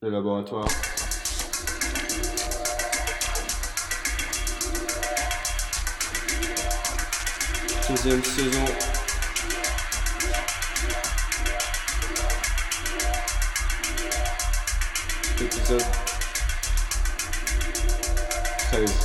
Le laboratoire. Deuxième saison. Épisode 13.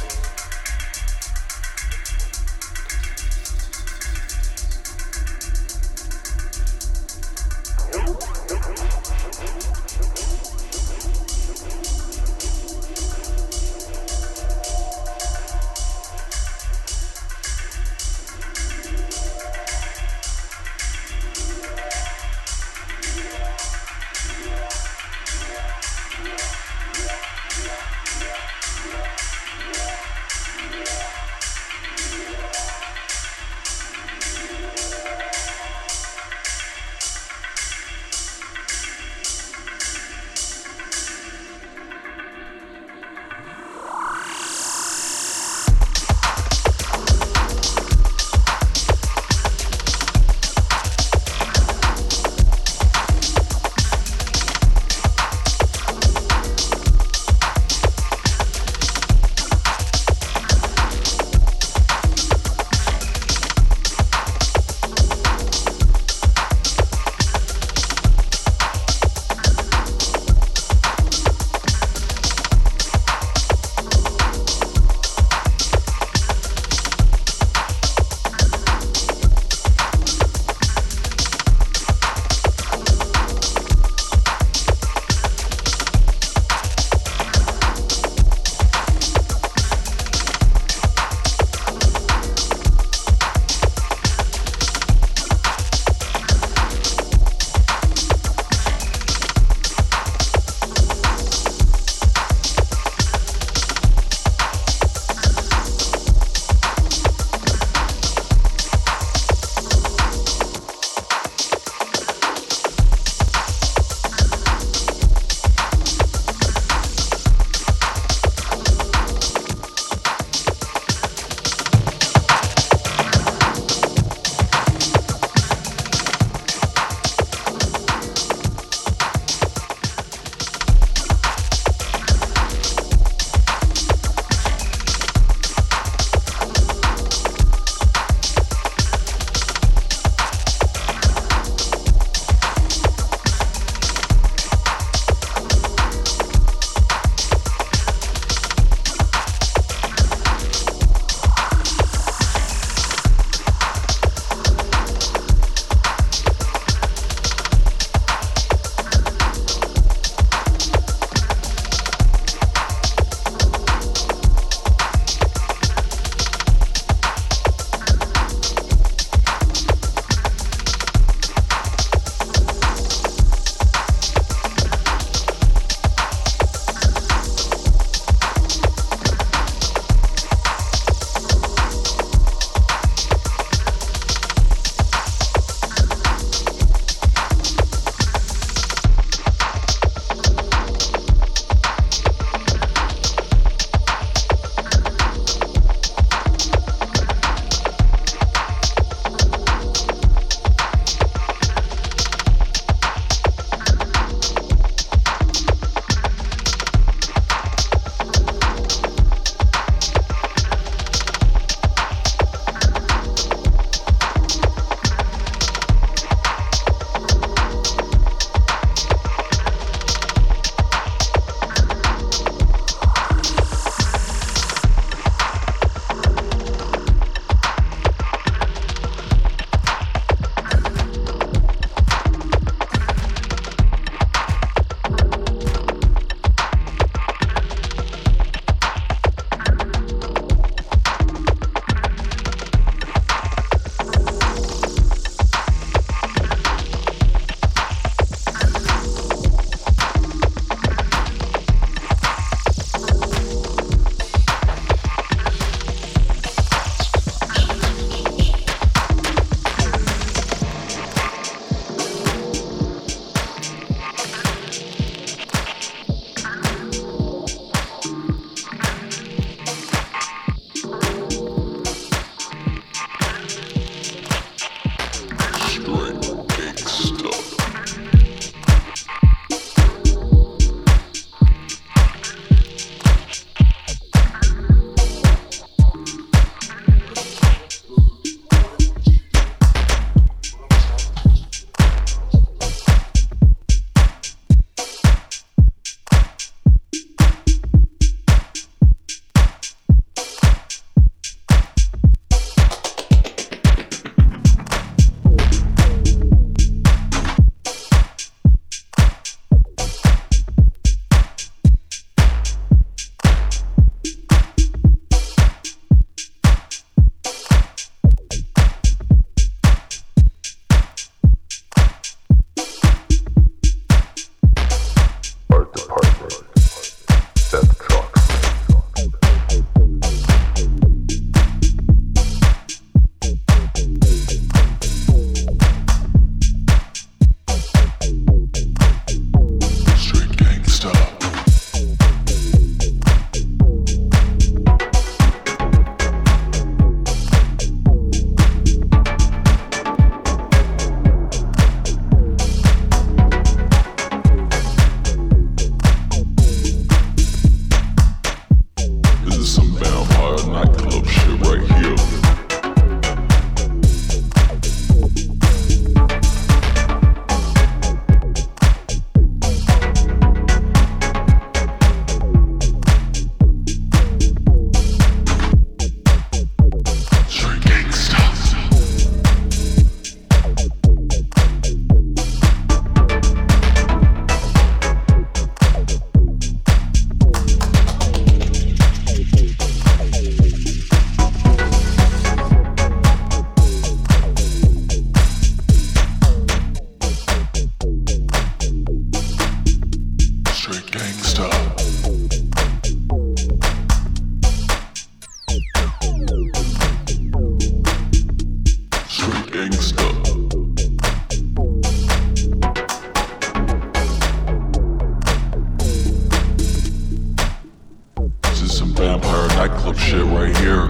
right here.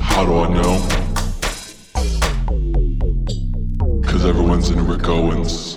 How do I know? 'Cause everyone's in Rick Owens.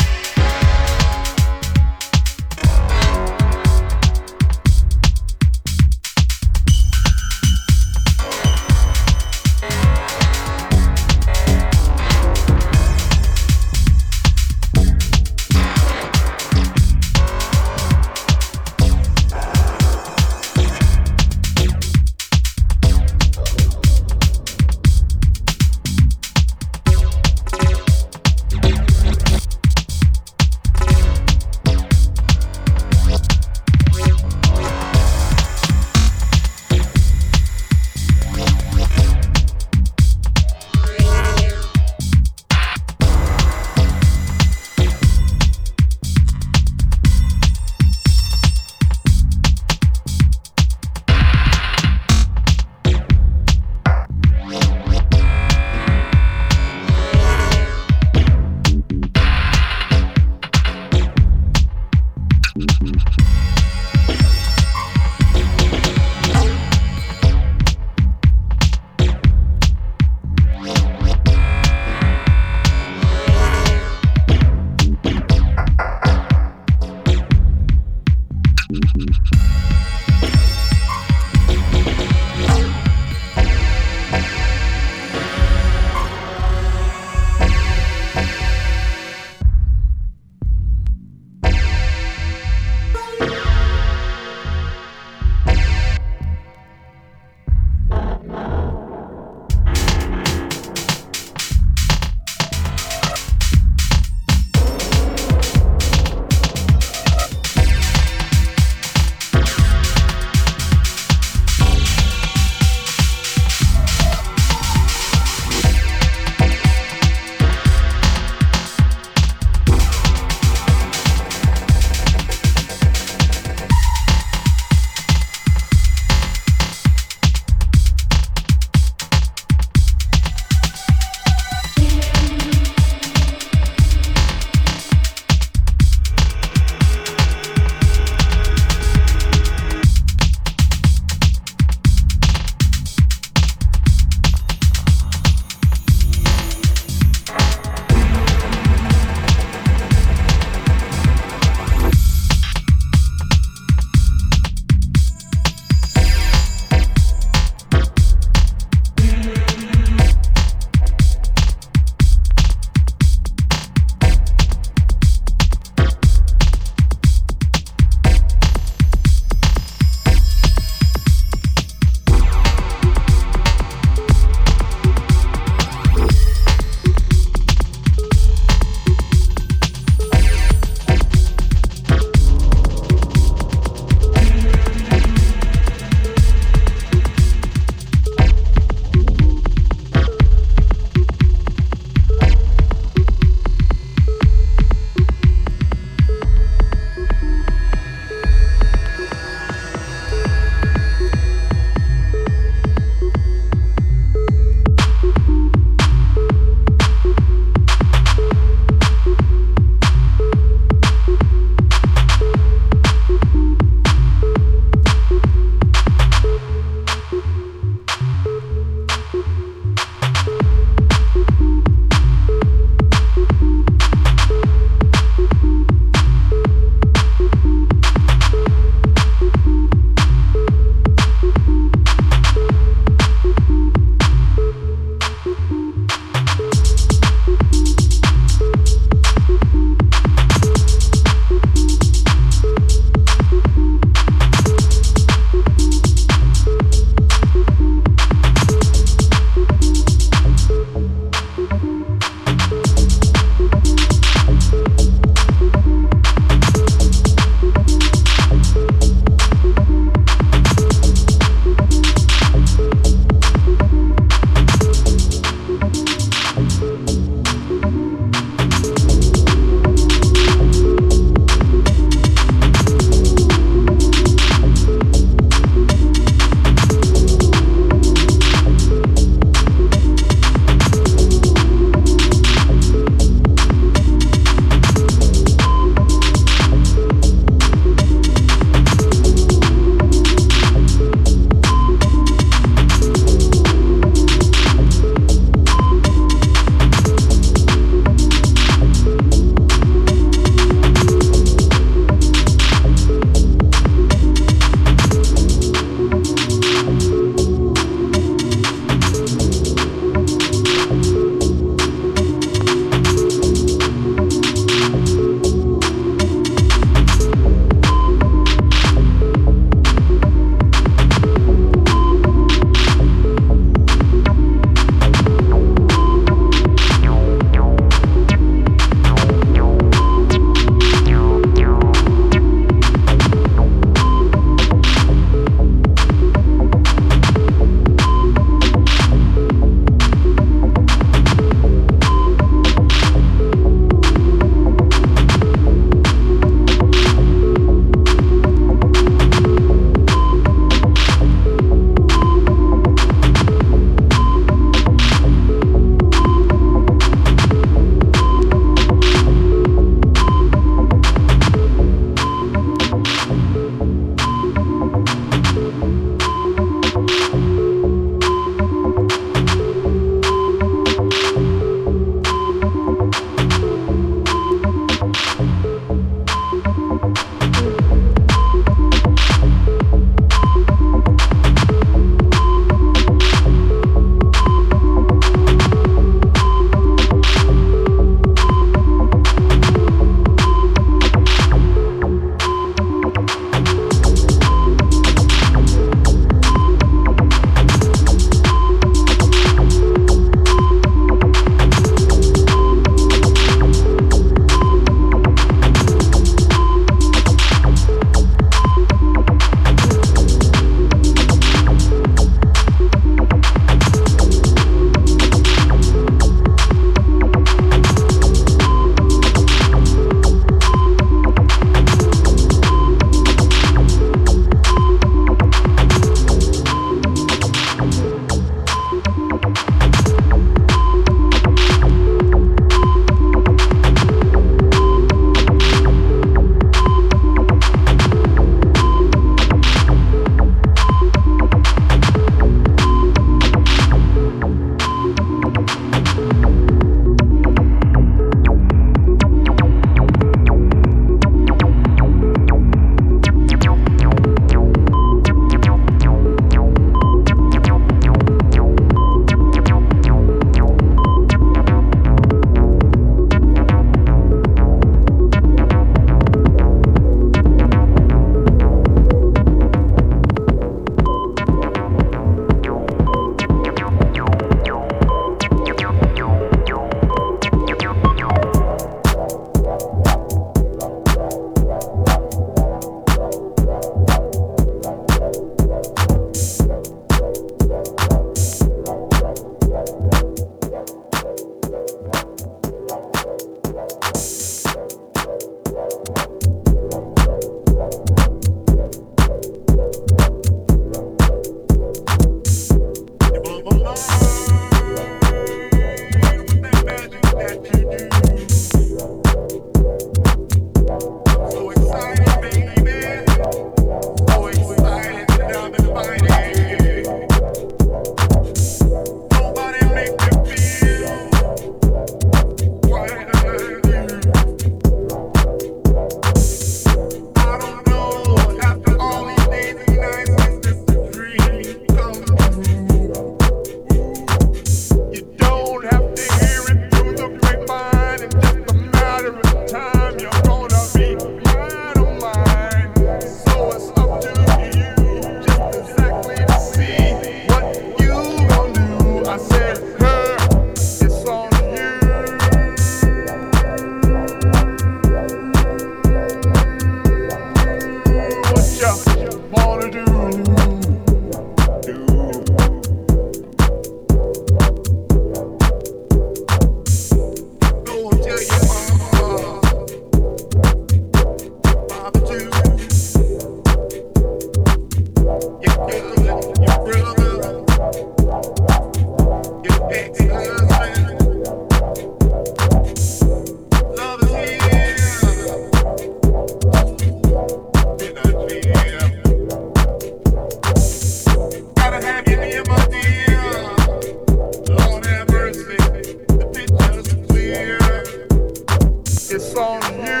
That's on you.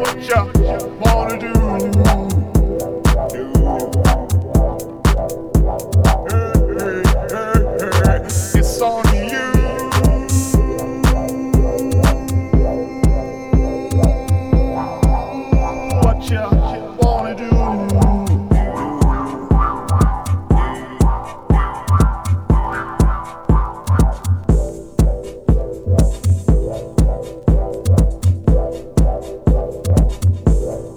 What ya wanna do? It's on you. What ya wanna do? Right.